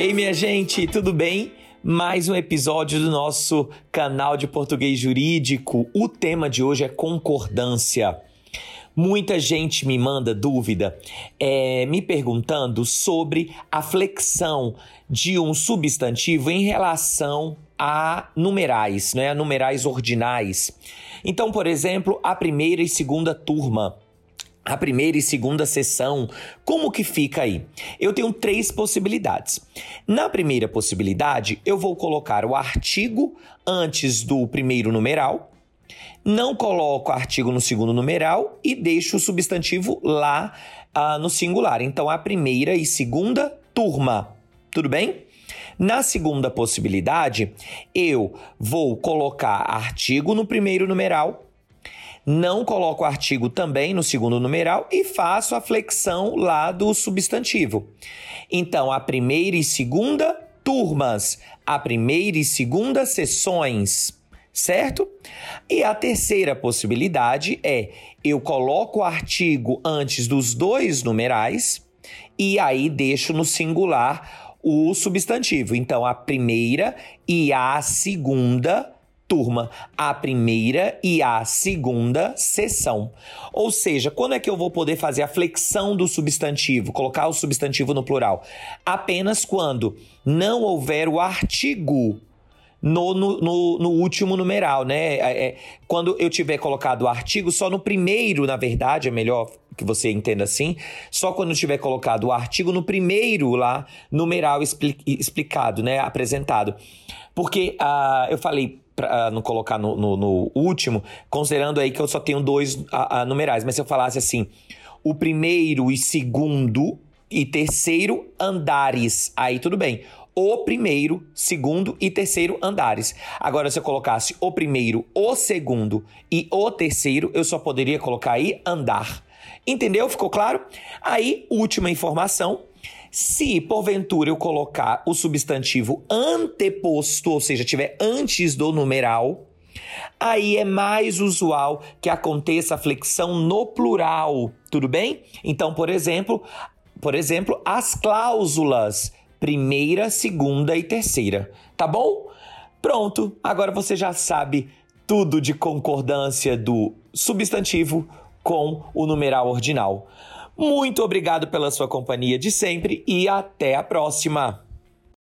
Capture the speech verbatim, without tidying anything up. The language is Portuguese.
Ei, minha gente, tudo bem? Mais um episódio do nosso canal de português jurídico. O tema de hoje é concordância. Muita gente me manda dúvida, é, me perguntando sobre a flexão de um substantivo em relação a numerais, né? A numerais ordinais. Então, por exemplo, a primeira e segunda turma. A primeira e segunda seção, como que fica aí? Eu tenho três possibilidades. Na primeira possibilidade, eu vou colocar o artigo antes do primeiro numeral, não coloco artigo no segundo numeral e deixo o substantivo lá ah, no singular. Então, a primeira e segunda turma, tudo bem? Na segunda possibilidade, eu vou colocar artigo no primeiro numeral, não coloco o artigo também no segundo numeral e faço a flexão lá do substantivo. Então, a primeira e segunda turmas, a primeira e segunda seções, certo? E a terceira possibilidade é eu coloco o artigo antes dos dois numerais e aí deixo no singular o substantivo. Então, a primeira e a segunda turma, a primeira e a segunda seção. Ou seja, quando é que eu vou poder fazer a flexão do substantivo, colocar o substantivo no plural? Apenas quando não houver o artigo no, no, no, no último numeral, né? É, quando eu tiver colocado o artigo só no primeiro, na verdade, é melhor que você entenda assim, só quando eu tiver colocado o artigo no primeiro lá, numeral expli- explicado, né? Apresentado. Porque uh, eu falei para não colocar no, no, no último, considerando aí que eu só tenho dois a, a, numerais. Mas se eu falasse assim, o primeiro e segundo e terceiro andares, aí tudo bem. O primeiro, segundo e terceiro andares. Agora, se eu colocasse o primeiro, o segundo e o terceiro, eu só poderia colocar aí andar. Entendeu? Ficou claro? Aí, última informação. Se, porventura, eu colocar o substantivo anteposto, ou seja, tiver antes do numeral, aí é mais usual que aconteça a flexão no plural, tudo bem? Então, por exemplo, por exemplo, as cláusulas primeira, segunda e terceira, tá bom? Pronto, agora você já sabe tudo de concordância do substantivo com o numeral ordinal. Muito obrigado pela sua companhia de sempre e até a próxima!